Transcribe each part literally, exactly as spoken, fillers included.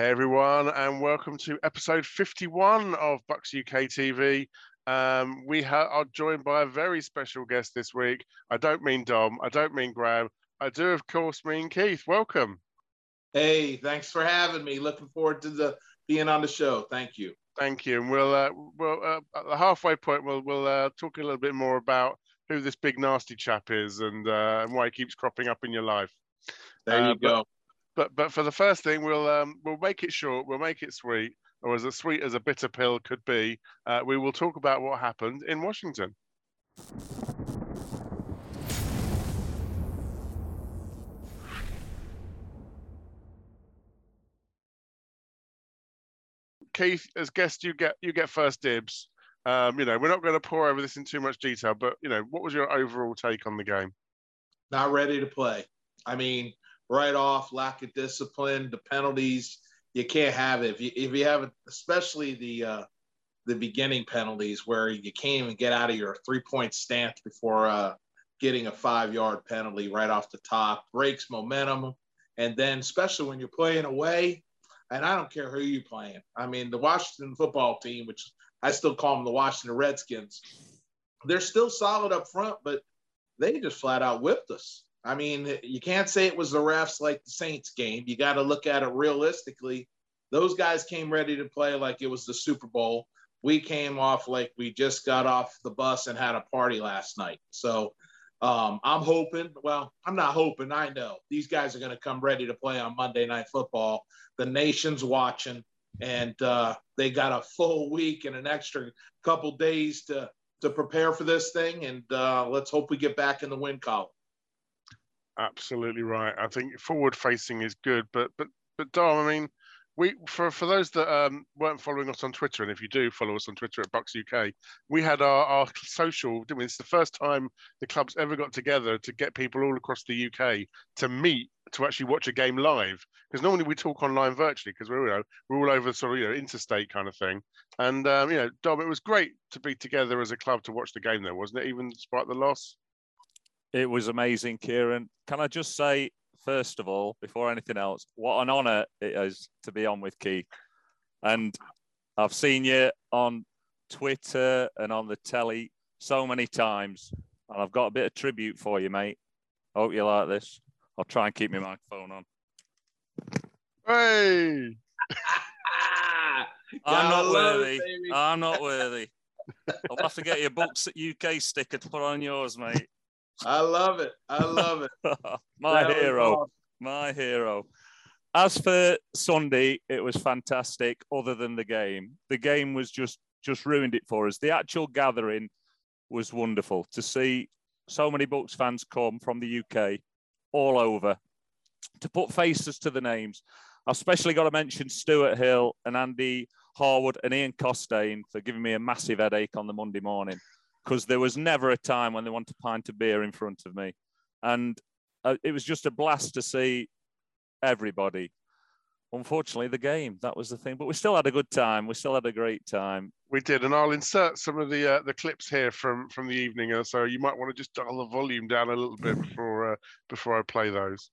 Hey everyone, and welcome to episode fifty-one of Bucks U K T V. Um, we are joined by a very special guest this week. I don't mean Dom, I don't mean Graham, I do of course mean Keith. Welcome. Hey, thanks for having me. Looking forward to the being on the show. Thank you. Thank you. And we'll, uh, we'll uh, at the halfway point, we'll, we'll uh, talk a little bit more about who this big nasty chap is and, uh, and why he keeps cropping up in your life. There uh, you go. But, But but for the first thing, we'll um, we'll make it short, we'll make it sweet, or as sweet as a bitter pill could be. Uh, we will talk about what happened in Washington. Keith, as guest, you get you get first dibs. Um, you know, we're not going to pour over this in too much detail, but you know, what was your overall take on the game? Not ready to play. I mean. Right off, lack of discipline, the penalties, you can't have it. If you, if you have, especially the uh, the beginning penalties where you can't even get out of your three-point stance before uh, getting a five-yard penalty right off the top, breaks momentum. And then especially when you're playing away, and I don't care who you're playing. I mean, the Washington football team, which I still call them the Washington Redskins, they're still solid up front, but they just flat out whipped us. I mean, you can't say it was the refs like the Saints game. You got to look at it realistically. Those guys came ready to play like it was the Super Bowl. We came off like we just got off the bus and had a party last night. So um, I'm hoping, well, I'm not hoping, I know. These guys are going to come ready to play on Monday Night Football. The nation's watching, and uh, they got a full week and an extra couple days to, to prepare for this thing, and uh, let's hope we get back in the win column. Absolutely right. I think forward facing is good, but but but Dom, I mean, we for for those that um, weren't following us on Twitter, and if you do follow us on Twitter at Bucks U K, we had our, our social. Didn't we? It's the first time the club's ever got together to get people all across the U K to meet to actually watch a game live. Because normally we talk online virtually because we're you know we're all over sort of you know interstate kind of thing. And um, you know, Dom, it was great to be together as a club to watch the game, though, wasn't it? Even despite the loss. It was amazing, Kieran. Can I just say, first of all, before anything else, what an honour it is to be on with Keith. And I've seen you on Twitter and on the telly so many times, and I've got a bit of tribute for you, mate. I hope you like this. I'll try and keep my microphone on. Hey! I'm not worthy. It, I'm not worthy. I'll have to get your Bucks U K sticker to put on yours, mate. I love it. I love it. My that hero. Awesome. My hero. As for Sunday, it was fantastic other than the game. The game was just, just ruined it for us. The actual gathering was wonderful to see so many Bucks fans come from the U K all over to put faces to the names. I've especially got to mention Stuart Hill and Andy Harwood and Ian Costain for giving me a massive headache on the Monday morning. Because there was never a time when they wanted a pint of beer in front of me. And uh, it was just a blast to see everybody. Unfortunately, the game, that was the thing. But we still had a good time. We still had a great time. We did. And I'll insert some of the uh, the clips here from, from the evening. So you might want to just dial the volume down a little bit before, uh, before I play those.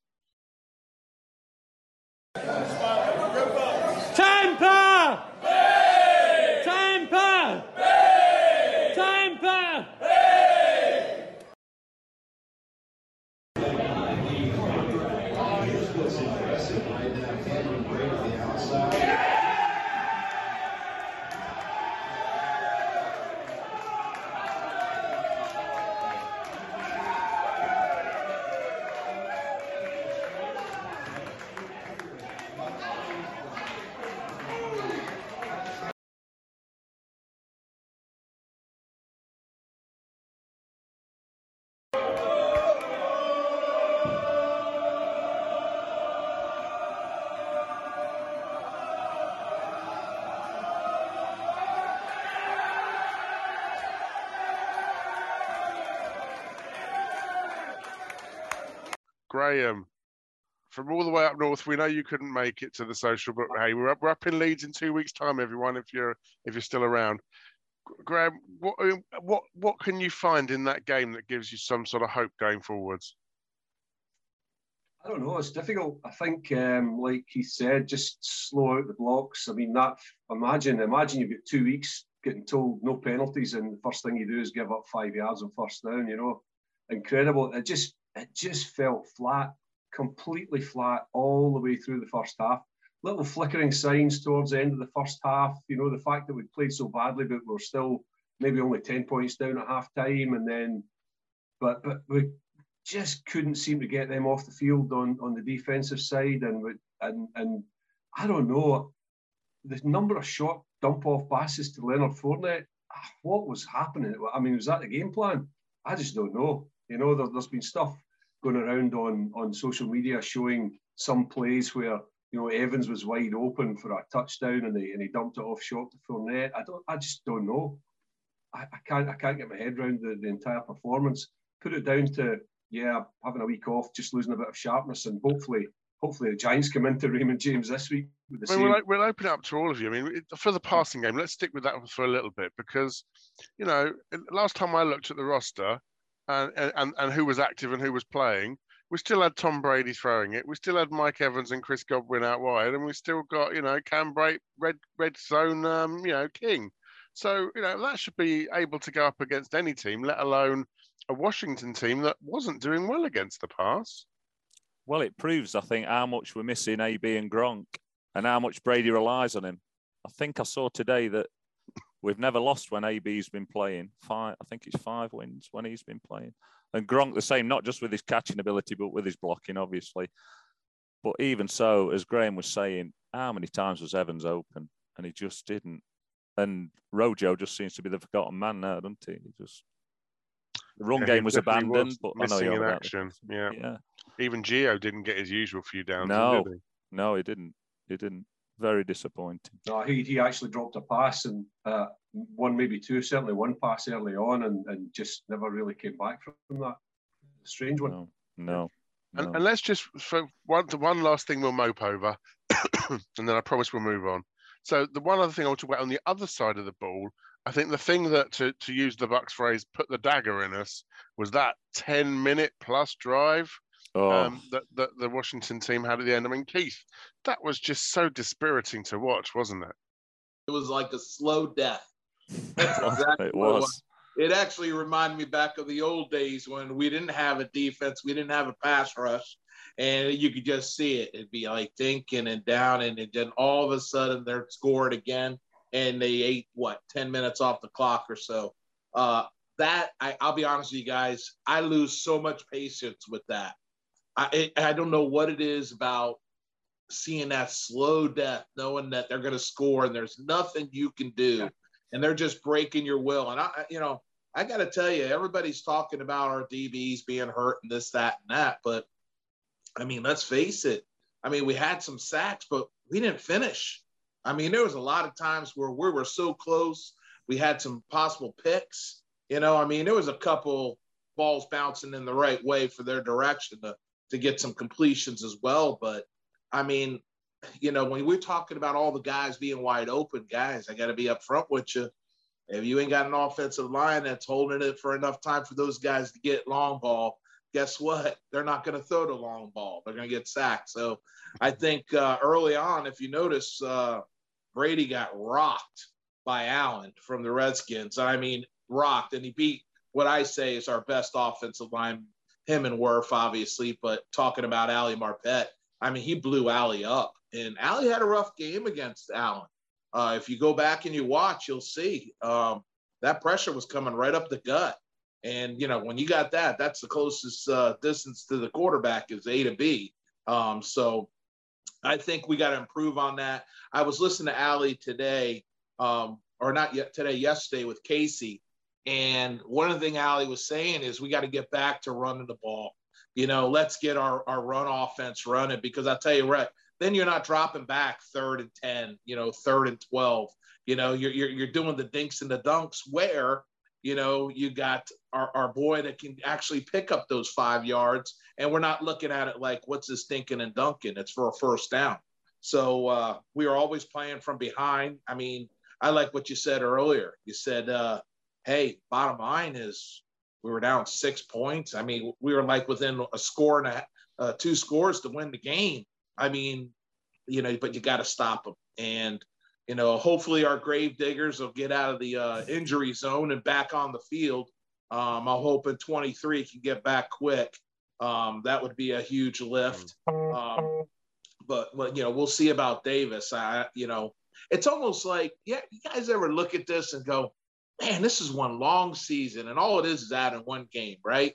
Tampa! Hey! Tampa! Hey! Graham, from all the way up north, we know you couldn't make it to the social, but hey, we're up, we're up in Leeds in two weeks' time, everyone. If you're if you're still around, Graham, what what what can you find in that game that gives you some sort of hope going forwards? I don't know, it's difficult. I think, um, like he said, just slow out the blocks. I mean, that imagine, imagine you've got two weeks getting told no penalties, and the first thing you do is give up five yards on first down. You know, incredible. It just, it just felt flat, completely flat all the way through the first half. Little flickering signs towards the end of the first half. You know, the fact that we played so badly, but we were still maybe only ten points down at half time, and then, but but we just couldn't seem to get them off the field on, on the defensive side, and we, and and I don't know, the number of short dump off passes to Leonard Fournette. What was happening? I mean, was that the game plan? I just don't know. You know, there, there's been stuff going around on on social media showing some plays where, you know, Evans was wide open for a touchdown and he and he dumped it off short to Fournette. I don't. I just don't know. I, I can't. I can't get my head around the, the entire performance. Put it down to, yeah, having a week off, just losing a bit of sharpness, and hopefully, hopefully the Giants come into Raymond James this week with the I mean, same. We'll, we'll open it up to all of you. I mean, for the passing game, let's stick with that for a little bit, because, you know, last time I looked at the roster and and and who was active and who was playing, we still had Tom Brady throwing it. We still had Mike Evans and Chris Godwin out wide, and we still got, you know, Cam Brake, red red zone, um, you know, king. So, you know, that should be able to go up against any team, let alone a Washington team that wasn't doing well against the pass. Well, it proves, I think, how much we're missing A B and Gronk, and how much Brady relies on him. I think I saw today that we've never lost when A B's been playing. Five, I think it's five wins when he's been playing. And Gronk the same, not just with his catching ability, but with his blocking, obviously. But even so, as Graham was saying, how many times was Evans open? And he just didn't. And Rojo just seems to be the forgotten man now, doesn't he? He just... The run yeah, game was abandoned, was but missing I know in action. Yeah. yeah, even Gio didn't get his usual few downs. No, did he? no, he didn't. He didn't. Very disappointing. No, he he actually dropped a pass, and uh, one, maybe two, certainly one pass early on, and, and just never really came back from that. Strange one. No, no, no. And, and let's just for one one last thing we'll mope over, and then I promise we'll move on. So the one other thing I want to wait on the other side of the ball. I think the thing that, to, to use the Bucks phrase, put the dagger in us was that ten-minute plus drive oh. um, that, that the Washington team had at the end. I mean, Keith, that was just so dispiriting to watch, wasn't it? It was like a slow death. That's exactly it was. was. It actually reminded me back of the old days when we didn't have a defense, we didn't have a pass rush, and you could just see it. It'd be like thinking and down, and then all of a sudden they're scored again. And they ate, what, ten minutes off the clock or so. Uh, that, I, I'll be honest with you guys, I lose so much patience with that. I, I don't know what it is about seeing that slow death, knowing that they're going to score and there's nothing you can do. Yeah. And they're just breaking your will. And, I, you know, I got to tell you, everybody's talking about our D Bs being hurt and this, that, and that. But, I mean, let's face it. I mean, we had some sacks, but we didn't finish. I mean, there was a lot of times where we were so close. We had some possible picks. You know, I mean, there was a couple balls bouncing in the right way for their direction to, to get some completions as well. But, I mean, you know, when we're talking about all the guys being wide open, guys, I got to be up front with you. If you ain't got an offensive line that's holding it for enough time for those guys to get long ball, guess what? They're not going to throw the long ball. They're going to get sacked. So I think uh, early on, if you notice, uh, Brady got rocked by Allen from the Redskins. I mean, rocked. And he beat what I say is our best offensive line, him and Wirth, obviously. But talking about Allie Marpet, I mean, he blew Allie up. And Allie had a rough game against Allen. Uh, if you go back and you watch, you'll see um, that pressure was coming right up the gut. And, you know, when you got that, that's the closest uh, distance to the quarterback is A to B. Um, so I think we got to improve on that. I was listening to Allie today, um, or not yet today, yesterday with Casey. And one of the things Allie was saying is we got to get back to running the ball. You know, let's get our, our run offense running, because I'll tell you what, then you're not dropping back third and ten, you know, third and twelve. You know, you're, you're, you're doing the dinks and the dunks where, you know, you got our, our boy that can actually pick up those five yards, and we're not looking at it like, what's this thinking and dunking? It's for a first down. So uh, we are always playing from behind. I mean, I like what you said earlier. You said, uh, hey, bottom line is we were down six points. I mean, we were like within a score and a uh, two scores to win the game. I mean, you know, but you got to stop them. And, you know, hopefully our grave diggers will get out of the uh, injury zone and back on the field. Um, I'm hoping twenty-three can get back quick. Um, that would be a huge lift. Um, but, but, you know, we'll see about Davis. I, you know, it's almost like, yeah, you guys ever look at this and go, man, this is one long season, and all it is is that in one game, right?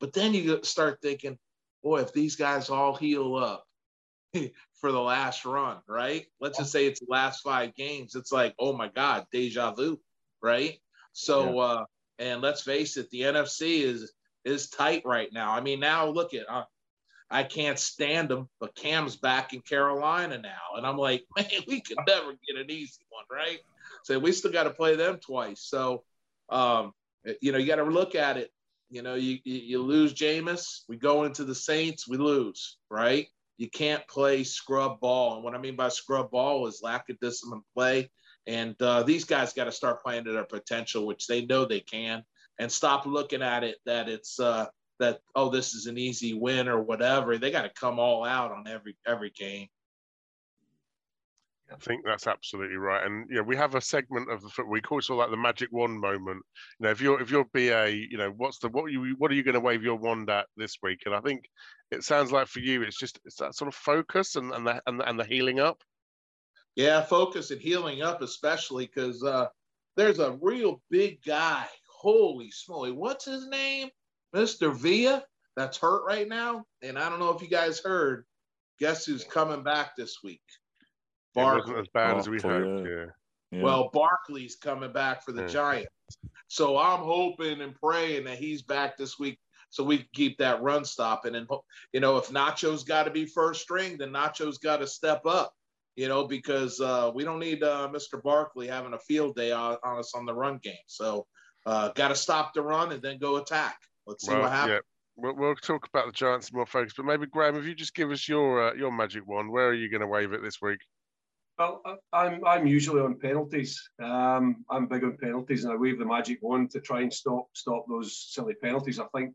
But then you start thinking, boy, if these guys all heal up for the last run, right? Let's just say it's the last five games. It's like, oh, my God, deja vu, right? So, yeah. uh, and let's face it, the N F C is is tight right now. I mean, now look at uh, I can't stand them, but Cam's back in Carolina now. And I'm like, man, we could never get an easy one, right? So we still got to play them twice. So, um, you know, you got to look at it. You know, you, you lose Jameis, we go into the Saints, we lose, right? You can't play scrub ball. And what I mean by scrub ball is lack of discipline play. And uh, these guys got to start playing to their potential, which they know they can, and stop looking at it that it's uh, that, oh, this is an easy win or whatever. They got to come all out on every every game. I think that's absolutely right, and yeah, you know, we have a segment of the we call it sort of like the magic wand moment. You know, if you're if you're B A, you know, what's the what are you what are you going to wave your wand at this week? And I think it sounds like for you, it's just it's that sort of focus and and the and, and the healing up. Yeah, focus and healing up, especially because uh, there's a real big guy. Holy smoly, what's his name, Mister Villa? That's hurt right now, and I don't know if you guys heard. Guess who's coming back this week? Barkley. It wasn't as bad as we hoped. Yeah. Yeah. Well, Barkley's coming back for the yeah. Giants. So I'm hoping and praying that he's back this week so we can keep that run stopping. And, you know, if Nacho's got to be first string, then Nacho's got to step up, you know, because uh, we don't need uh, Mister Barkley having a field day on, on us on the run game. So uh, got to stop the run and then go attack. Let's see well, what happens. Yeah. We'll, we'll talk about the Giants more, folks. But maybe, Graham, if you just give us your uh, your magic wand, where are you going to wave it this week? Well, I'm I'm usually on penalties. Um, I'm big on penalties, and I wave the magic wand to try and stop stop those silly penalties. I think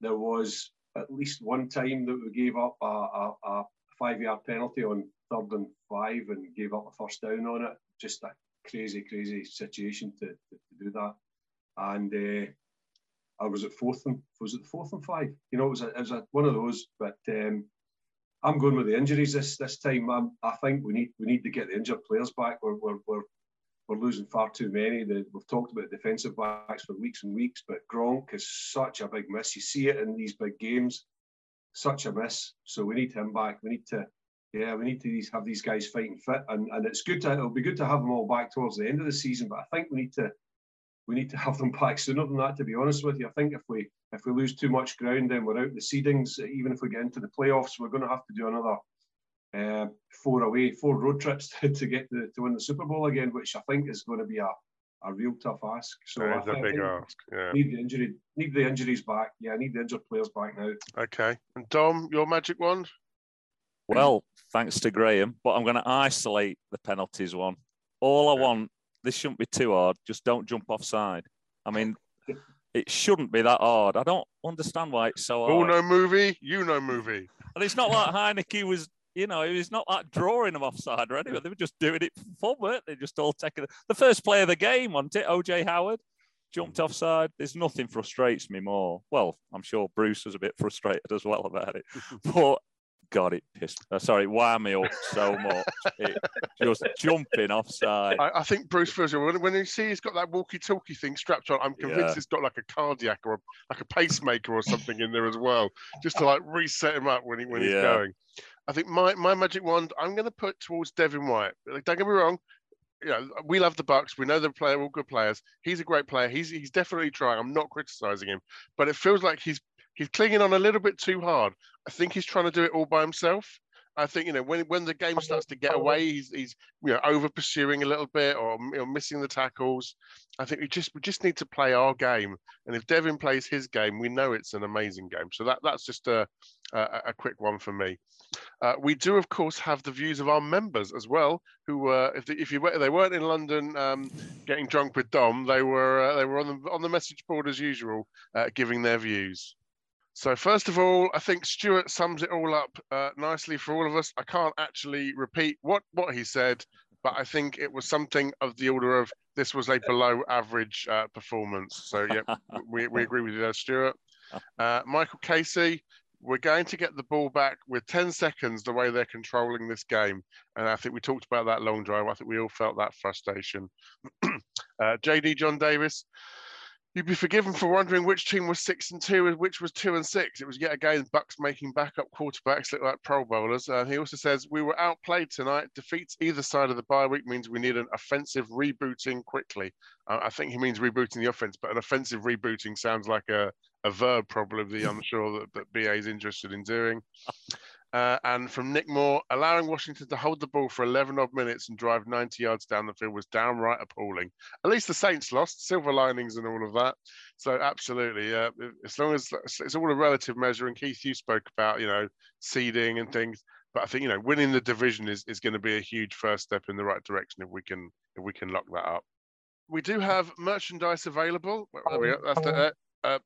there was at least one time that we gave up a, a, a five-yard penalty on third and five and gave up a first down on it. Just a crazy, crazy situation to, to, to do that. And uh, I was at fourth and was it the fourth and five? You know, it was a, it was a, one of those, but. Um, I'm going with the injuries this this time. I'm, I think we need we need to get the injured players back. We're we're we're, we're losing far too many. The, we've talked about defensive backs for weeks and weeks, but Gronk is such a big miss. You see it in these big games, such a miss. So we need him back. We need to, yeah, we need to have these guys fighting fit. And and it's good to it'll be good to have them all back towards the end of the season. But I think we need to we need to have them back sooner than that. To be honest with you, I think if we. If we lose too much ground, then we're out in the seedings. Even if we get into the playoffs, we're going to have to do another uh, four away, four road trips to, to get to, to win the Super Bowl again, which I think is going to be a, a real tough ask. So I think, a big ask. Yeah. Need the injury, need the injuries back. Yeah, I need the injured players back now. Okay. And Dom, your magic wand? Well, thanks to Graham, but I'm going to isolate the penalties one. All I yeah. want, this shouldn't be too hard. Just don't jump offside. I mean. It shouldn't be that hard. I don't understand why it's so hard. Oh, no movie, you know movie. And it's not like Heineke was, you know, it was not like drawing them offside or anything. They were just doing it for fun. They just all taking it. The first play of the game, wasn't it? O J Howard jumped offside. There's nothing frustrates me more. Well, I'm sure Bruce was a bit frustrated as well about it. But, God, it pissed. Uh, sorry, wound me up so much. It, just jumping offside. I, I think Bruce Fraser, when, when you see he's got that walkie-talkie thing strapped on, I'm convinced yeah. he's got like a cardiac or a, like a pacemaker or something in there as well, just to like reset him up when he when yeah. he's going. I think my my magic wand, I'm going to put towards Devin White. Like, don't get me wrong. You know, we love the Bucks. We know they're player, all good players. He's a great player. He's he's definitely trying. I'm not criticising him, but it feels like he's. He's clinging on a little bit too hard. I think he's trying to do it all by himself. I think, you know, when when the game starts to get away, he's he's you know over pursuing a little bit or you know, missing the tackles. I think we just we just need to play our game. And if Devin plays his game, we know it's an amazing game. So that that's just a a, a quick one for me. Uh, we do of course have the views of our members as well, who were if the, if you were, they weren't in London um, getting drunk with Dom, they were uh, they were on the on the message board as usual, uh, giving their views. So first of all, I think Stuart sums it all up uh, nicely for all of us. I can't actually repeat what, what he said, but I think it was something of the order of this was a below average uh, performance. So yeah, we, we agree with you there, Stuart. Uh, Michael Casey, we're going to get the ball back with ten seconds the way they're controlling this game. And I think we talked about that long drive. I think we all felt that frustration. uh, J D John Davis, you'd be forgiven for wondering which team was six and two and which was two and six. It was yet again Bucks making backup quarterbacks look like Pro Bowlers. Uh, he also says, we were outplayed tonight. Defeats either side of the bye week means we need an offensive rebooting quickly. Uh, I think he means rebooting the offense, but an offensive rebooting sounds like a, a verb probably, I'm sure, that, that B A is interested in doing. Uh, and from Nick Moore, allowing Washington to hold the ball for eleven odd minutes and drive ninety yards down the field was downright appalling. At least the Saints lost, silver linings and all of that. So absolutely, uh, as long as it's all a relative measure. And Keith, you spoke about, you know, seeding and things, but I think, you know, winning the division is, is going to be a huge first step in the right direction if we can if we can lock that up. We do have merchandise available. There we go. That's the, uh, Uh,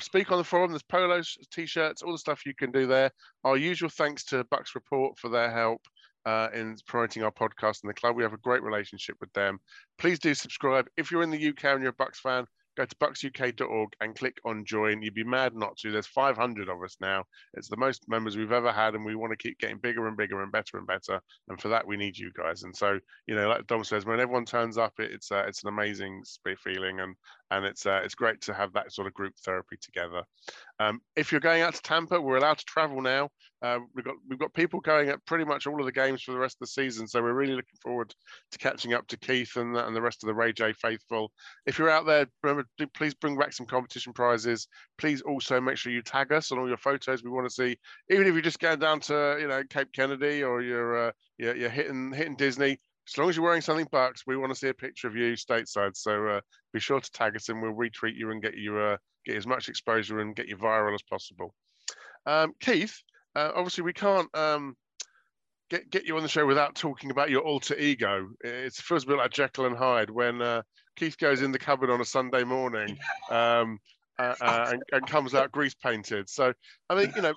speak on the forum. There's polos, t-shirts, all the stuff you can do there. Our usual thanks to Bucks Report for their help uh, in promoting our podcast and the club. We have a great relationship with them. Please do subscribe. If you're in the U K and you're a Bucks fan, go to bucks U K dot org and click on join. You'd be mad not to. There's five hundred of us now. It's the most members we've ever had, and we want to keep getting bigger and bigger and better and better. And for that, we need you guys. And so, you know, like Dom says, when everyone turns up, it's uh, it's an amazing feeling, and and it's uh, it's great to have that sort of group therapy together. Um, if you're going out to Tampa, we're allowed to travel now. Uh, we've got we've got people going at pretty much all of the games for the rest of the season, so we're really looking forward to catching up to Keith and and the rest of the Ray J faithful. If you're out there, remember, do, please bring back some competition prizes. Please also make sure you tag us on all your photos. We want to see, even if you're just going down to, you know, Cape Kennedy, or you're uh, you're, you're hitting hitting Disney. As long as you're wearing something Bucks, we want to see a picture of you stateside. So uh, be sure to tag us, and we'll retweet you and get you uh, get as much exposure and get you viral as possible. Um, Keith. Uh, obviously, we can't um, get get you on the show without talking about your alter ego. It feels a bit like Jekyll and Hyde when uh, Keith goes in the cupboard on a Sunday morning um, uh, uh, and, and comes out grease painted. So, I mean, you know,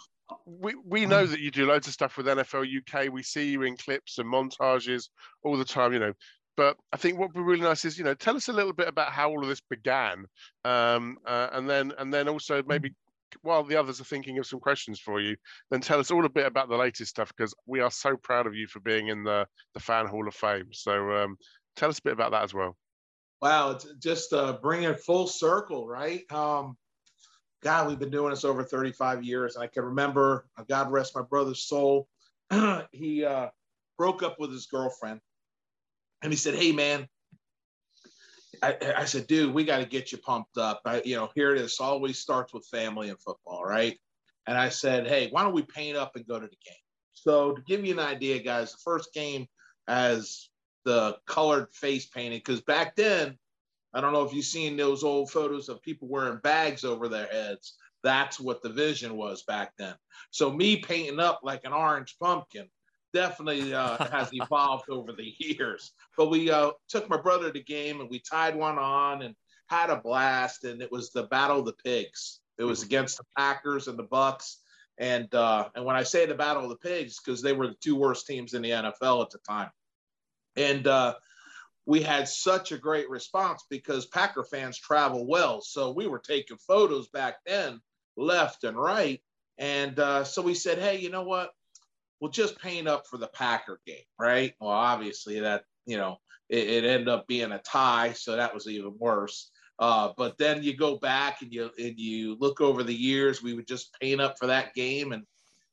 we, we know that you do loads of stuff with N F L U K. We see you in clips and montages all the time, you know. But I think what would be really nice is, you know, tell us a little bit about how all of this began. Um, uh, and then and then also maybe, while the others are thinking of some questions for you, then tell us all a bit about the latest stuff, because we are so proud of you for being in the, the Fan Hall of Fame. So um, tell us a bit about that as well. Wow, it's just uh, bring it full circle, right? Um, God, we've been doing this over thirty-five years. I can remember, uh, God rest my brother's soul, he uh, broke up with his girlfriend. And he said, hey, man, I, I said, dude, we got to get you pumped up. I, you know, here it is. Always starts with family and football, right? And I said, hey, why don't we paint up and go to the game? So to give you an idea, guys, the first game as the colored face painted, because back then, I don't know if you've seen those old photos of people wearing bags over their heads. That's what the vision was back then. So me painting up like an orange pumpkin definitely uh, has evolved over the years. But we uh, took my brother to the game, and we tied one on and had a blast, and it was the Battle of the Pigs. It was against the Packers and the Bucks. And, uh, and when I say the Battle of the Pigs, because they were the two worst teams in the N F L at the time. And uh, we had such a great response because Packer fans travel well. So we were taking photos back then, left and right. And uh, so we said, hey, you know what? We'll just paint up for the Packer game, right? Well, obviously that, you know, it, it ended up being a tie, so that was even worse. Uh, but then you go back and you and you look over the years, we would just paint up for that game. And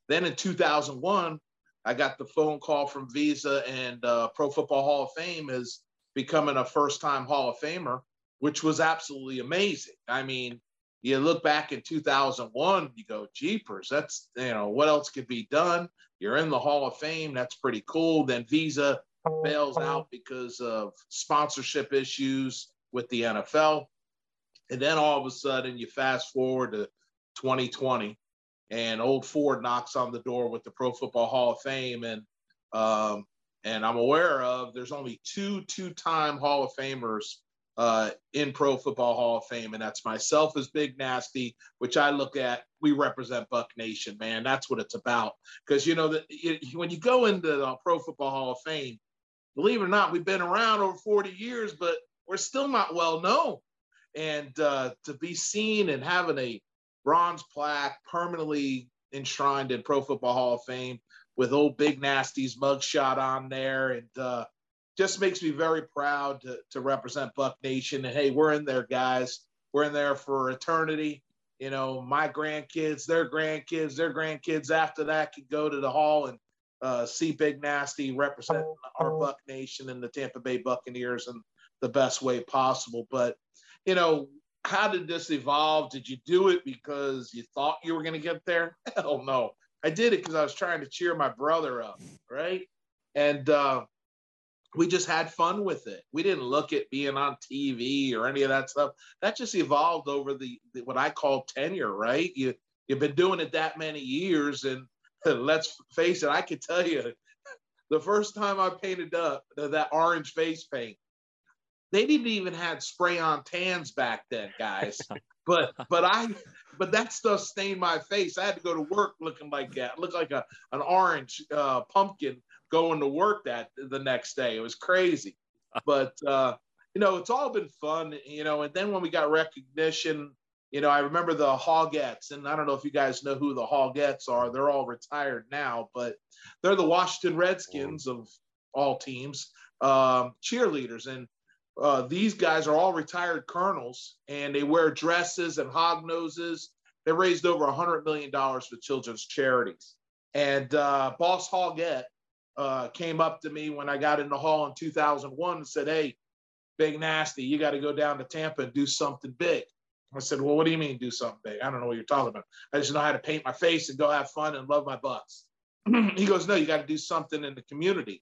then in two thousand one, I got the phone call from Visa and uh, Pro Football Hall of Fame is becoming a first-time Hall of Famer, which was absolutely amazing. I mean, you look back in two thousand one, you go, jeepers, that's, you know, what else could be done? You're in the Hall of Fame. That's pretty cool. Then Visa bails out because of sponsorship issues with the N F L. And then all of a sudden you fast forward to twenty twenty and old Ford knocks on the door with the Pro Football Hall of Fame. And, um, and I'm aware of there's only two two-time Hall of Famers uh, in Pro Football Hall of Fame. And that's myself as Big Nasty, which I look at, we represent Buck Nation, man. That's what it's about. Because, you know, the, it, when you go into the Pro Football Hall of Fame, believe it or not, we've been around over forty years, but we're still not well known. And uh, to be seen and having a bronze plaque permanently enshrined in Pro Football Hall of Fame with old Big Nasty's mugshot on there, and uh, just makes me very proud to, to represent Buck Nation. And hey, we're in there, guys. We're in there for eternity. You know, my grandkids, their grandkids, their grandkids after that could go to the hall and uh, see Big Nasty representing our Buck Nation and the Tampa Bay Buccaneers in the best way possible. But, you know, how did this evolve? Did you do it because you thought you were going to get there? Hell no. I did it because I was trying to cheer my brother up, right? And uh, we just had fun with it. We didn't look at being on T V or any of that stuff. That just evolved over the, the what I call tenure, right? You, you've been doing it that many years, and let's face it, I could tell you, the first time I painted up that orange face paint, they didn't even have spray-on tans back then, guys. But but I but that stuff stained my face. I had to go to work looking like that. Looked like a an orange uh, pumpkin going to work that the next day. It was crazy. But uh, you know, it's all been fun. You know, and then when we got recognition, you know, I remember the Hoggetts, and I don't know if you guys know who the Hoggetts are. They're all retired now, but they're the Washington Redskins of all teams, um, cheerleaders. And Uh, these guys are all retired colonels, and they wear dresses and hog noses. They raised over one hundred million dollars for children's charities. And uh, Boss Hoggett uh, came up to me when I got in the hall in two thousand one and said, "Hey, Big Nasty, you got to go down to Tampa and do something big." I said, "Well, what do you mean do something big? I don't know what you're talking about. I just know how to paint my face and go have fun and love my Bucks." He goes, "No, you got to do something in the community."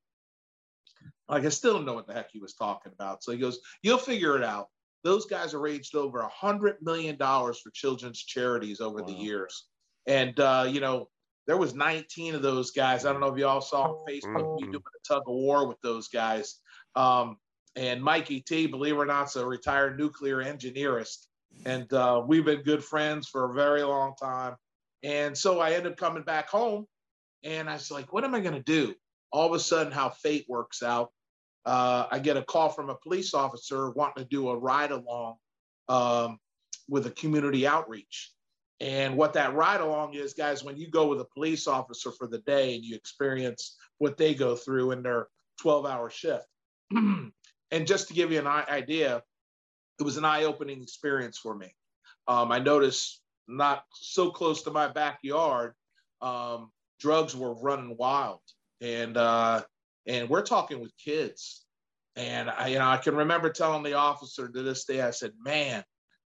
Like, I still don't know what the heck he was talking about. So he goes, "You'll figure it out." Those guys have raised over one hundred million dollars for children's charities over wow. the years. And, uh, you know, there was nineteen of those guys. I don't know if you all saw on Facebook, mm-hmm. we doing a tug of war with those guys. Um, and Mikey T, believe it or not, is a retired nuclear engineerist. And uh, we've been good friends for a very long time. And so I ended up coming back home, and I was like, what am I going to do? All of a sudden, how fate works out, uh, I get a call from a police officer wanting to do a ride-along um, with a community outreach. And what that ride-along is, guys, when you go with a police officer for the day and you experience what they go through in their twelve-hour shift. And just to give you an idea, it was an eye-opening experience for me. Um, I noticed not so close to my backyard, um, drugs were running wild. And uh, and we're talking with kids, and I, you know, I can remember telling the officer to this day, I said, "Man,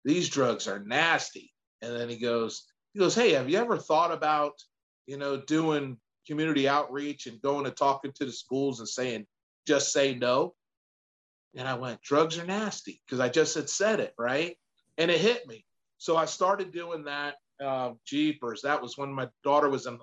these drugs are nasty." And then he goes, he goes, "Hey, have you ever thought about, you know, doing community outreach and going and talking to the schools and saying, just say no?" And I went, "Drugs are nasty," because I just had said it, right? And it hit me. So I started doing that. Uh, jeepers, that was when my daughter was in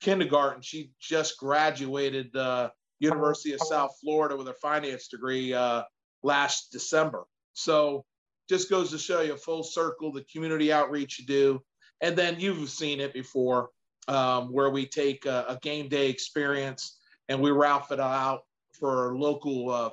kindergarten. She just graduated uh, University of South Florida with a finance degree uh, last December. So just goes to show you, full circle, the community outreach you do. And then you've seen it before, um, where we take a, a game day experience and we route it out for local uh,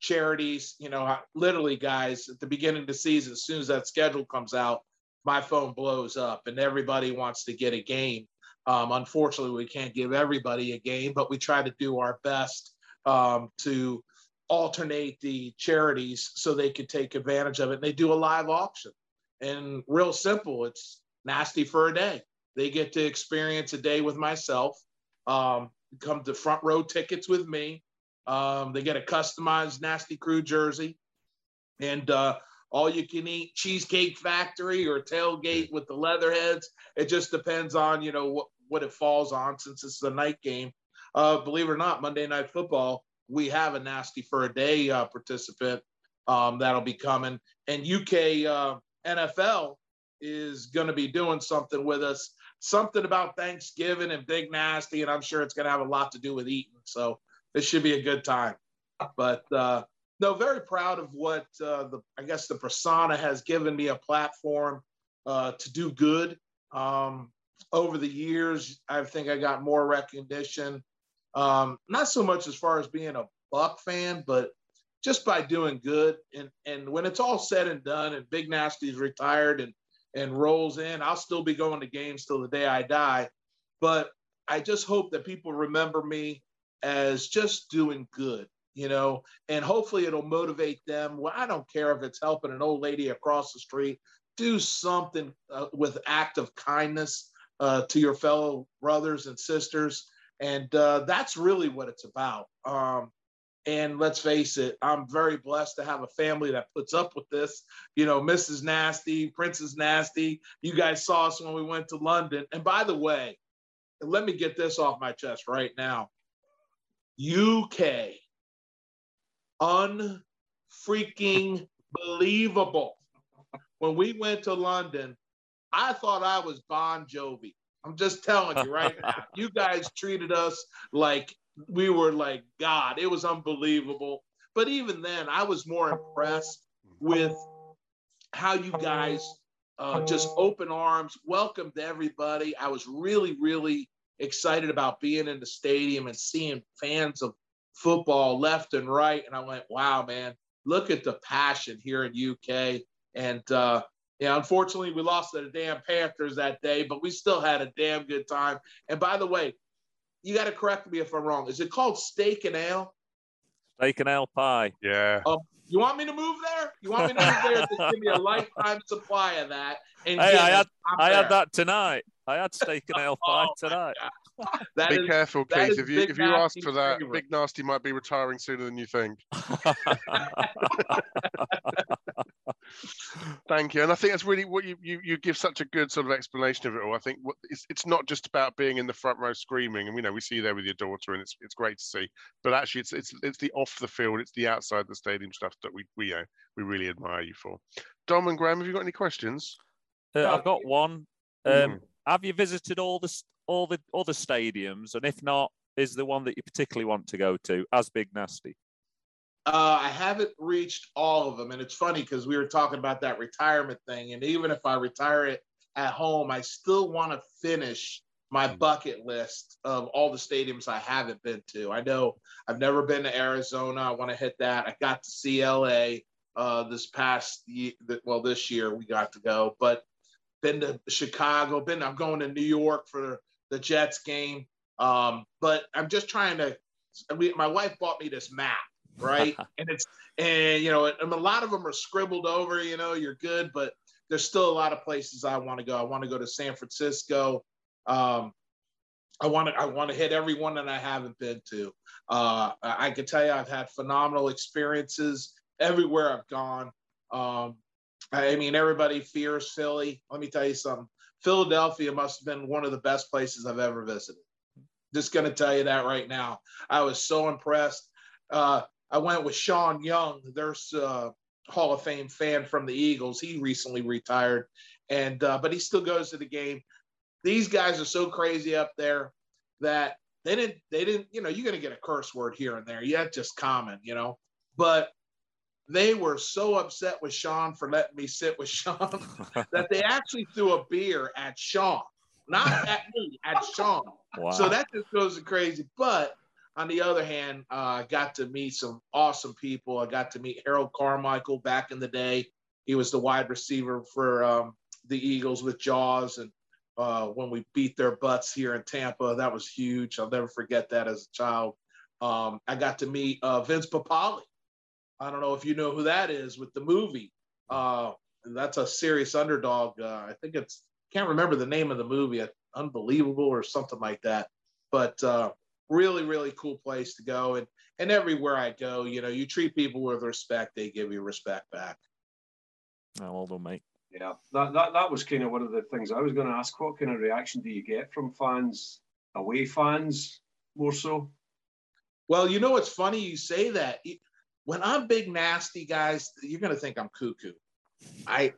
charities. You know, literally, guys, at the beginning of the season, as soon as that schedule comes out, my phone blows up and everybody wants to get a game. Um, unfortunately, we can't give everybody a game, but we try to do our best um, to alternate the charities so they could take advantage of it. And they do a live auction. And real simple, it's Nasty for a Day. They get to experience a day with myself, um, come to front row tickets with me. Um, they get a customized Nasty Crew jersey and uh, all you can eat Cheesecake Factory or tailgate with the Leatherheads. It just depends on, you know, what, what it falls on, since it's the night game. Uh, believe it or not, Monday Night Football, we have a Nasty for a Day uh, participant um, that'll be coming. And U K uh, N F L is going to be doing something with us, something about Thanksgiving and Big Nasty, and I'm sure it's going to have a lot to do with eating. So it should be a good time. But uh, no, very proud of what uh, the I guess the persona has given me, a platform uh, to do good. Um, over the years, I think I got more recognition, um, not so much as far as being a Buck fan, but just by doing good. And and when it's all said and done and Big Nasty's retired and and rolls in, I'll still be going to games till the day I die. But I just hope that people remember me as just doing good, you know, and hopefully it'll motivate them. Well, I don't care if it's helping an old lady across the street, do something uh, with act of kindness uh, to your fellow brothers and sisters. And uh, that's really what it's about. Um, And let's face it, I'm very blessed to have a family that puts up with this. You know, Missus Nasty, Princess Nasty, you guys saw us when we went to London. And by the way, let me get this off my chest right now. U K, unfreaking believable. When we went to London, I thought I was Bon Jovi. I'm just telling you right now. You guys treated us like we were like, God, it was unbelievable. But even then, I was more impressed with how you guys uh, just open arms, welcomed everybody. I was really, really excited about being in the stadium and seeing fans of football left and right. And I went, wow, man, look at the passion here in U K. And uh, yeah, unfortunately, we lost to the damn Panthers that day, but we still had a damn good time. And by the way, you got to correct me if I'm wrong. Is it called steak and ale? Steak and ale pie. Yeah. Um, you want me to move there? You want me to move there? Just give me a lifetime supply of that. And hey, I had I there. had that tonight. I had steak and ale pie oh, tonight. Be is, careful, Keith. If you if you ask for that, favorite. Big Nasty might be retiring sooner than you think. Thank you, and I think that's really what you, you you give such a good sort of explanation of it all. I think what, it's it's not just about being in the front row screaming, and you know we see you there with your daughter, and it's it's great to see. But actually, it's it's it's the off the field, it's the outside the stadium stuff that we we uh, we really admire you for. Dom and Graham, have you got any questions? Uh, I've got one. Um, mm. Have you visited all the all the other stadiums, and if not, is there one that you particularly want to go to as Big Nasty? Uh, I haven't reached all of them, and it's funny because we were talking about that retirement thing, and even if I retire it at home, I still want to finish my bucket list of all the stadiums I haven't been to. I know I've never been to Arizona. I want to hit that. I got to see L A uh, this past year. Well, this year we got to go, but been to Chicago. Been. I'm going to New York for the Jets game, um, but I'm just trying to I mean, my wife bought me this map. Right. And it's, and you know, and a lot of them are scribbled over, you know, you're good, but there's still a lot of places I want to go. I want to go to San Francisco. Um, I want to, I want to hit everyone that I haven't been to. Uh, I can tell you, I've had phenomenal experiences everywhere I've gone. Um, I mean, everybody fears Philly. Let me tell you something. Philadelphia must've been one of the best places I've ever visited. Just going to tell you that right now. I was so impressed. Uh, I went with Sean Young, their uh, Hall of Fame fan from the Eagles. He recently retired, and uh, but he still goes to the game. These guys are so crazy up there that they didn't, they didn't, you know, you're going to get a curse word here and there. Yeah, just common, you know. But they were so upset with Sean for letting me sit with Sean that they actually threw a beer at Sean, not at me, at Sean. Wow. So that just goes crazy. But on the other hand, I uh, got to meet some awesome people. I got to meet Harold Carmichael back in the day. He was the wide receiver for um, the Eagles with Jaws. And uh, when we beat their butts here in Tampa, that was huge. I'll never forget that as a child. Um, I got to meet uh, Vince Papale. I don't know if you know who that is with the movie. Uh, that's a serious underdog. Uh, I think it's, can't remember the name of the movie, Unbelievable or something like that. But uh, really, really cool place to go. And, and everywhere I go, you know, you treat people with respect, they give you respect back. Oh, well done, mate. Yeah, that, that, that was kind of one of the things I was going to ask. What kind of reaction do you get from fans, away fans more so? Well, you know, it's funny you say that. When I'm Big Nasty, guys, you're going to think I'm cuckoo. I,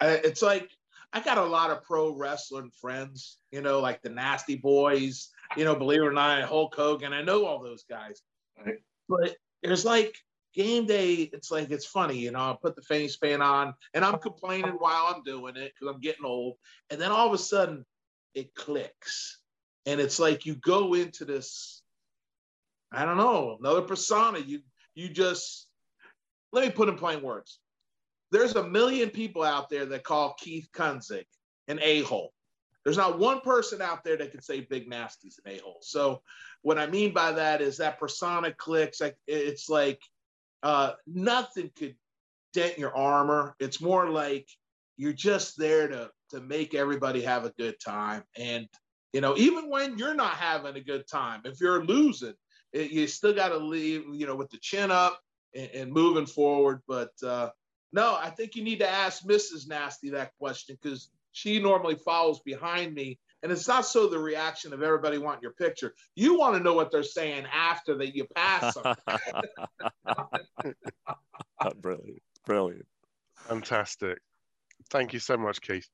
I it's like, I got a lot of pro wrestling friends, you know, like the Nasty Boys, you know, believe it or not, Hulk Hogan. I know all those guys. Right. But it's like game day, it's like, it's funny, you know, I put the face fan on and I'm complaining while I'm doing it because I'm getting old. And then all of a sudden it clicks. And it's like, you go into this, I don't know, another persona. You, you just, let me put in plain words. There's a million people out there that call Keith Kunzig an a-hole. There's not one person out there that can say Big Nasty's an a-hole. So what I mean by that is that persona clicks. Like, it's like uh, nothing could dent your armor. It's more like you're just there to, to make everybody have a good time. And, you know, even when you're not having a good time, if you're losing, it, you still got to leave, you know, with the chin up and, and moving forward. But uh, no, I think you need to ask Missus Nasty that question, because she normally follows behind me. And it's not so the reaction of everybody wanting your picture. You want to know what they're saying after that you pass them. Brilliant. Brilliant. Fantastic. Thank you so much, Keith.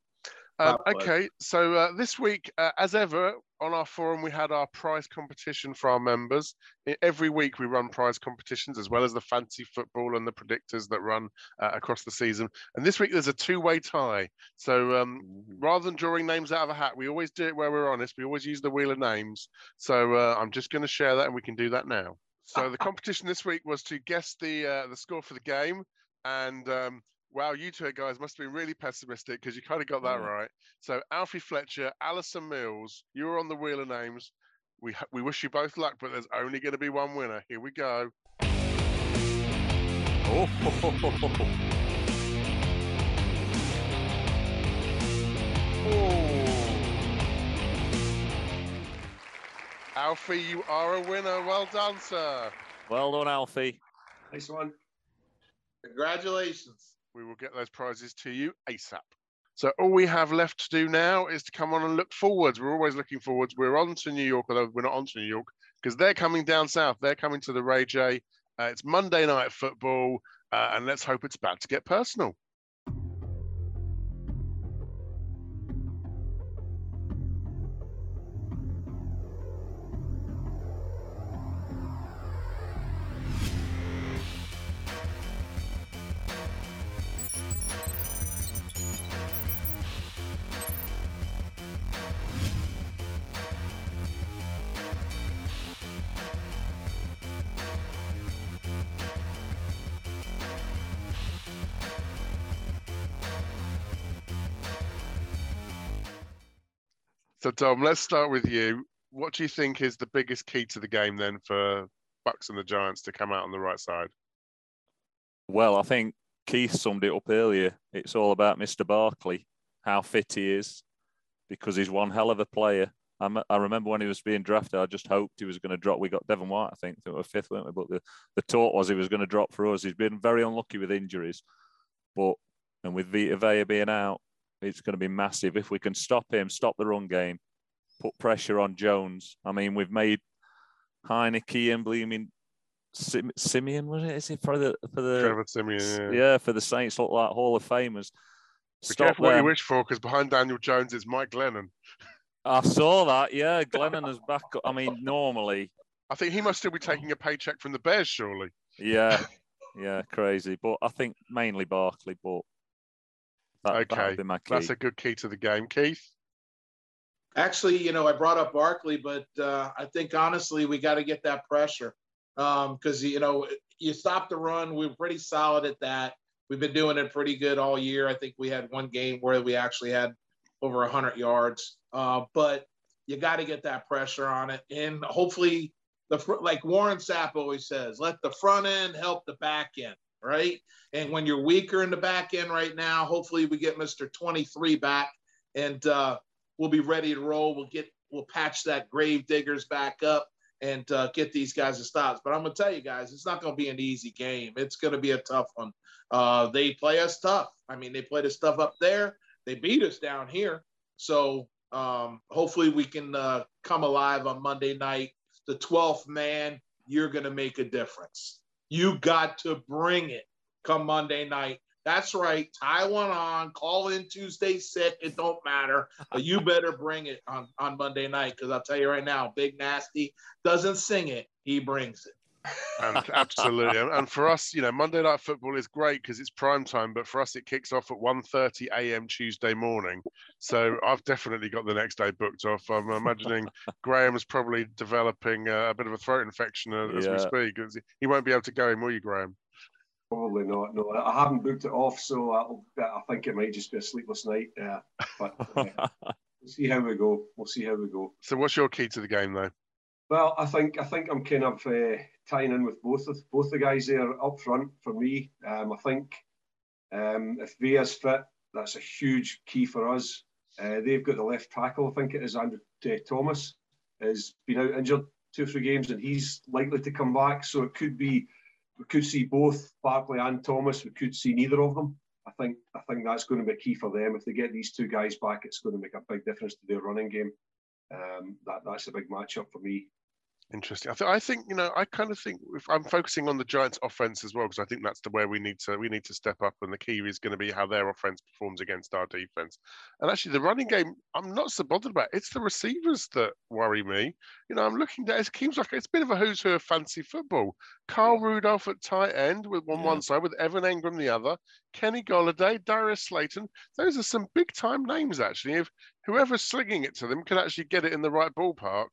Um, okay, so uh, this week, uh, as ever, on our forum, we had our prize competition for our members. Every week we run prize competitions, as well as the fantasy football and the predictors that run uh, across the season. And this week there's a two-way tie. So um, rather than drawing names out of a hat, we always do it where we're honest. We always use the wheel of names. So uh, I'm just going to share that, and we can do that now. So the competition this week was to guess the, uh, the score for the game. And... Um, wow, you two guys must have been really pessimistic, because you kind of got that right. So Alfie Fletcher, Alison Mills, you were on the wheel of names. We, we wish you both luck, but there's only going to be one winner. Here we go. Oh, ho, ho, ho, ho, ho. Oh. Alfie, you are a winner. Well done, sir. Well done, Alfie. Nice one. Congratulations. We will get those prizes to you ASAP. So all we have left to do now is to come on and look forwards. We're always looking forwards. We're on to New York, although we're not on to New York, because they're coming down south. They're coming to the Ray J. Uh, it's Monday Night Football, uh, and let's hope it's about to get personal. So, Tom, let's start with you. What do you think is the biggest key to the game then for Bucks and the Giants to come out on the right side? Well, I think Keith summed it up earlier. It's all about Mister Barkley, how fit he is, because he's one hell of a player. I'm, I remember when he was being drafted, I just hoped he was going to drop. We got Devin White, I think, we were fifth, weren't we? But the, the talk was he was going to drop for us. He's been very unlucky with injuries. But, and with Vita Vea being out, it's going to be massive. If we can stop him, stop the run game, put pressure on Jones. I mean, we've made Heineke and Bleaming Sim, Simeon, was it? Is it for the for the Trevor Simeon? Yeah. yeah, for the Saints, look like Hall of Famers. Be careful what you wish for, because behind Daniel Jones is Mike Glennon. I saw that. Yeah, Glennon is back. I mean, normally, I think he must still be taking a paycheck from the Bears, surely. Yeah, yeah, crazy. But I think mainly Barkley, but. That, okay, that's a good key to the game. Keith? Actually, you know, I brought up Barkley, but uh, I think, honestly, we got to get that pressure because, um, you know, you stop the run. We're pretty solid at that. We've been doing it pretty good all year. I think we had one game where we actually had over one hundred yards. Uh, but you got to get that pressure on it. And hopefully, the fr- like Warren Sapp always says, let the front end help the back end. Right. And when you're weaker in the back end right now, hopefully we get Mister twenty-three back and uh, we'll be ready to roll. We'll get, we'll patch that grave diggers back up and uh, get these guys to stops. But I'm going to tell you guys, it's not going to be an easy game. It's going to be a tough one. Uh, they play us tough. I mean, they played us tough up there. They beat us down here. So um, hopefully we can uh, come alive on Monday night. The twelfth man, you're going to make a difference. You got to bring it come Monday night. That's right. Tie one on. Call in Tuesday sick. It don't matter. But you better bring it on, on Monday night, because I'll tell you right now, Big Nasty doesn't sing it. He brings it. And absolutely. And, and for us, you know, Monday Night Football is great because it's prime time, but for us, it kicks off at one thirty a m Tuesday morning. So I've definitely got the next day booked off. I'm imagining Graham is probably developing a, a bit of a throat infection as yeah. we speak. He won't be able to go in, will you, Graham? Probably not. No, I haven't booked it off, so I'll, I think it might just be a sleepless night. Uh, but uh, we'll see how we go. We'll see how we go. So, what's your key to the game, though? Well, I think I think I'm kind of uh, tying in with both of, both the guys there up front for me. Um, I think um, if Villa's fit, that's a huge key for us. Uh, they've got the left tackle. I think it is Andrew uh, Thomas has been out injured two or three games, and he's likely to come back. So it could be. We could see both Barkley and Thomas. We could see neither of them. I think I think that's going to be key for them. If they get these two guys back, it's going to make a big difference to their running game. Um, that that's a big matchup for me. Interesting. I, th- I think you know. I kind of think if I'm focusing on the Giants' offense as well, because I think that's the way we need to we need to step up. And the key is going to be how their offense performs against our defense. And actually, the running game, I'm not so bothered about. It's the receivers that worry me. You know, I'm looking at it seems like it's a bit of a who's who of fancy football. Carl Rudolph at tight end with one yeah. one side, with Evan Engram the other, Kenny Golladay, Darius Slayton. Those are some big time names actually. If whoever's slinging it to them can actually get it in the right ballpark,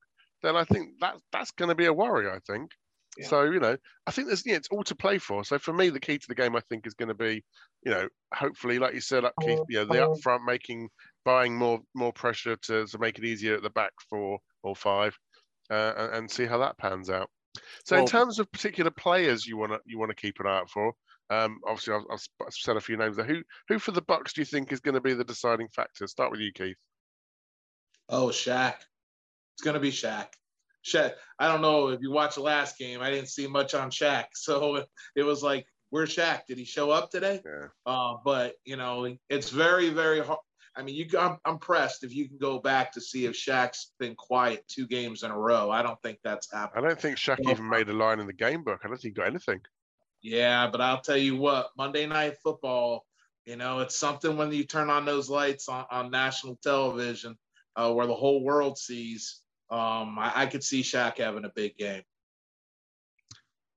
then I think that that's going to be a worry. I think yeah. so. You know, I think there's yeah, it's all to play for. So for me, the key to the game, I think, is going to be, you know, hopefully, like you said, up Keith, you know, the up front making buying more more pressure to to make it easier at the back four or five, uh, and, and see how that pans out. So well, in terms of particular players, you want to you want to keep an eye out for. Um, obviously, I've, I've said a few names there. Who who for the Bucks do you think is going to be the deciding factor? Start with you, Keith. Oh, Shaq. It's going to be Shaq. Shaq. I don't know if you watched the last game. I didn't see much on Shaq. So it was like, where's Shaq? Did he show up today? Yeah. Uh, but, you know, it's very, very hard. I mean, you, I'm impressed if you can go back to see if Shaq's been quiet two games in a row. I don't think that's happened. I don't think Shaq well, even made a line in the game book. I don't think he got anything. Yeah, but I'll tell you what, Monday Night Football, you know, it's something when you turn on those lights on, on national television uh, where the whole world sees. Um, I, I could see Shaq having a big game.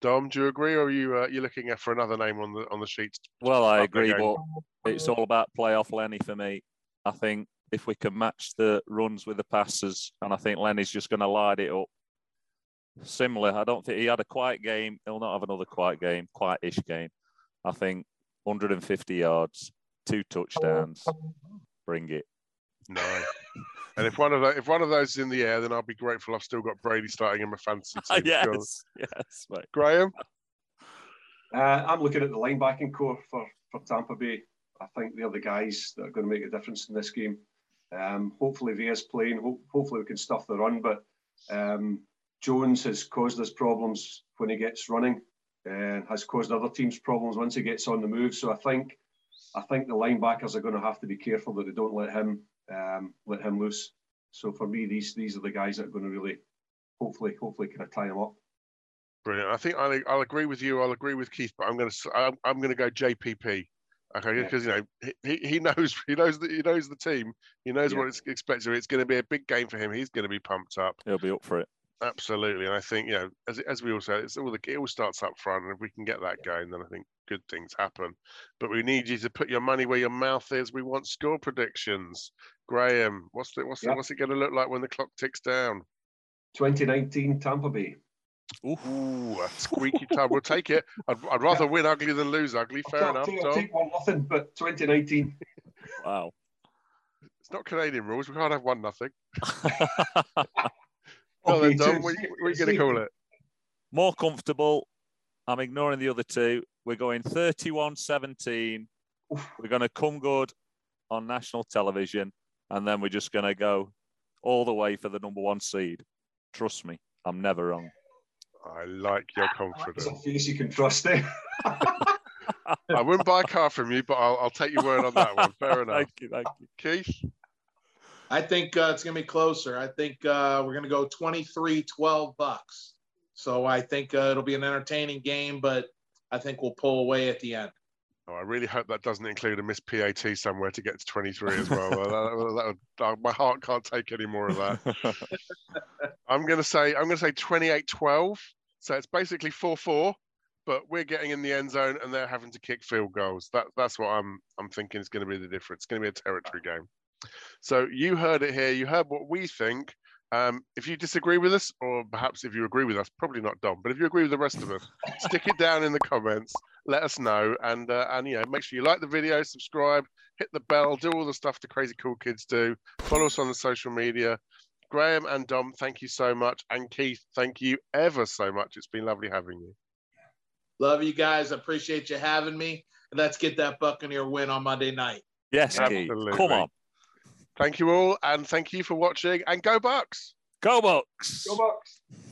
Dom, do you agree, or are you uh, you looking at for another name on the on the sheet? Well, I agree, but it's all about playoff Lenny for me. I think if we can match the runs with the passes, and I think Lenny's just going to light it up. Similar, I don't think he had a quiet game. He'll not have another quiet game, quiet-ish game. I think one hundred fifty yards, two touchdowns, bring it. No. And if one of those, if one of those is in the air, then I'll be grateful I've still got Brady starting in my fantasy team. yes, God. yes, mate. Graham? Uh, I'm looking at the linebacking core for, for Tampa Bay. I think they're the guys that are going to make a difference in this game. Um, hopefully Villa's playing. Ho- hopefully we can stuff the run, but um, Jones has caused us problems when he gets running and has caused other teams problems once he gets on the move. So I think I think the linebackers are going to have to be careful that they don't let him Um, let him loose. So for me, these these are the guys that are going to really, hopefully, hopefully, kind of tie him up. Brilliant. I think I'll, I'll agree with you. I'll agree with Keith, but I'm going to I'm, I'm going to go J P P. Okay, because yeah. you know he, he knows he knows that he knows the team. He knows yeah. what it's expected. It's going to be a big game for him. He's going to be pumped up. He'll be up for it. Absolutely, and I think you know, as as we all said, it's all the it all starts up front, and if we can get that going, then I think good things happen. But we need you to put your money where your mouth is. We want score predictions. Graham, what's the, what's yeah. the, what's it going to look like when the clock ticks down? twenty nineteen Tampa Bay. Ooh, a squeaky tub. We'll take it. I'd, I'd rather yeah. win ugly than lose ugly. Fair I'll enough. Take, I'll take one nothing, but twenty nineteen. Wow. It's not Canadian rules. We can't have one nothing. Well then, Dom, what are you going to call it? More comfortable. I'm ignoring the other two. We're going thirty-one seventeen. We're going to come good on national television, and then we're just going to go all the way for the number one seed. Trust me, I'm never wrong. I like your confidence. It's a face you can trust it. I wouldn't buy a car from you, but I'll, I'll take your word on that one. Fair enough. Thank you, thank you. Keith? I think uh, it's going to be closer. I think uh, we're going to go twenty-three twelve Bucks. So I think uh, it'll be an entertaining game, but I think we'll pull away at the end. Oh, I really hope that doesn't include a missed P A T somewhere to get to twenty-three as well. that, that, that, my heart can't take any more of that. I'm going to say I'm going to say twenty-eight twelve. So it's basically four four, but we're getting in the end zone and they're having to kick field goals. That, that's what I'm I'm thinking is going to be the difference. It's going to be a territory game. So you heard it here. You heard what we think. Um, if you disagree with us, or perhaps if you agree with us, probably not Dom, but if you agree with the rest of us, stick it down in the comments. Let us know. And, uh, and yeah, make sure you like the video, subscribe, hit the bell, do all the stuff the crazy cool kids do. Follow us on the social media. Graham and Dom, thank you so much. And Keith, thank you ever so much. It's been lovely having you. Love you guys. Appreciate you having me. Let's get that Buccaneer win on Monday night. Yes, absolutely. Keith. Come on. Thank you all, and thank you for watching, and go Bucks! Go Bucks! Go Bucks!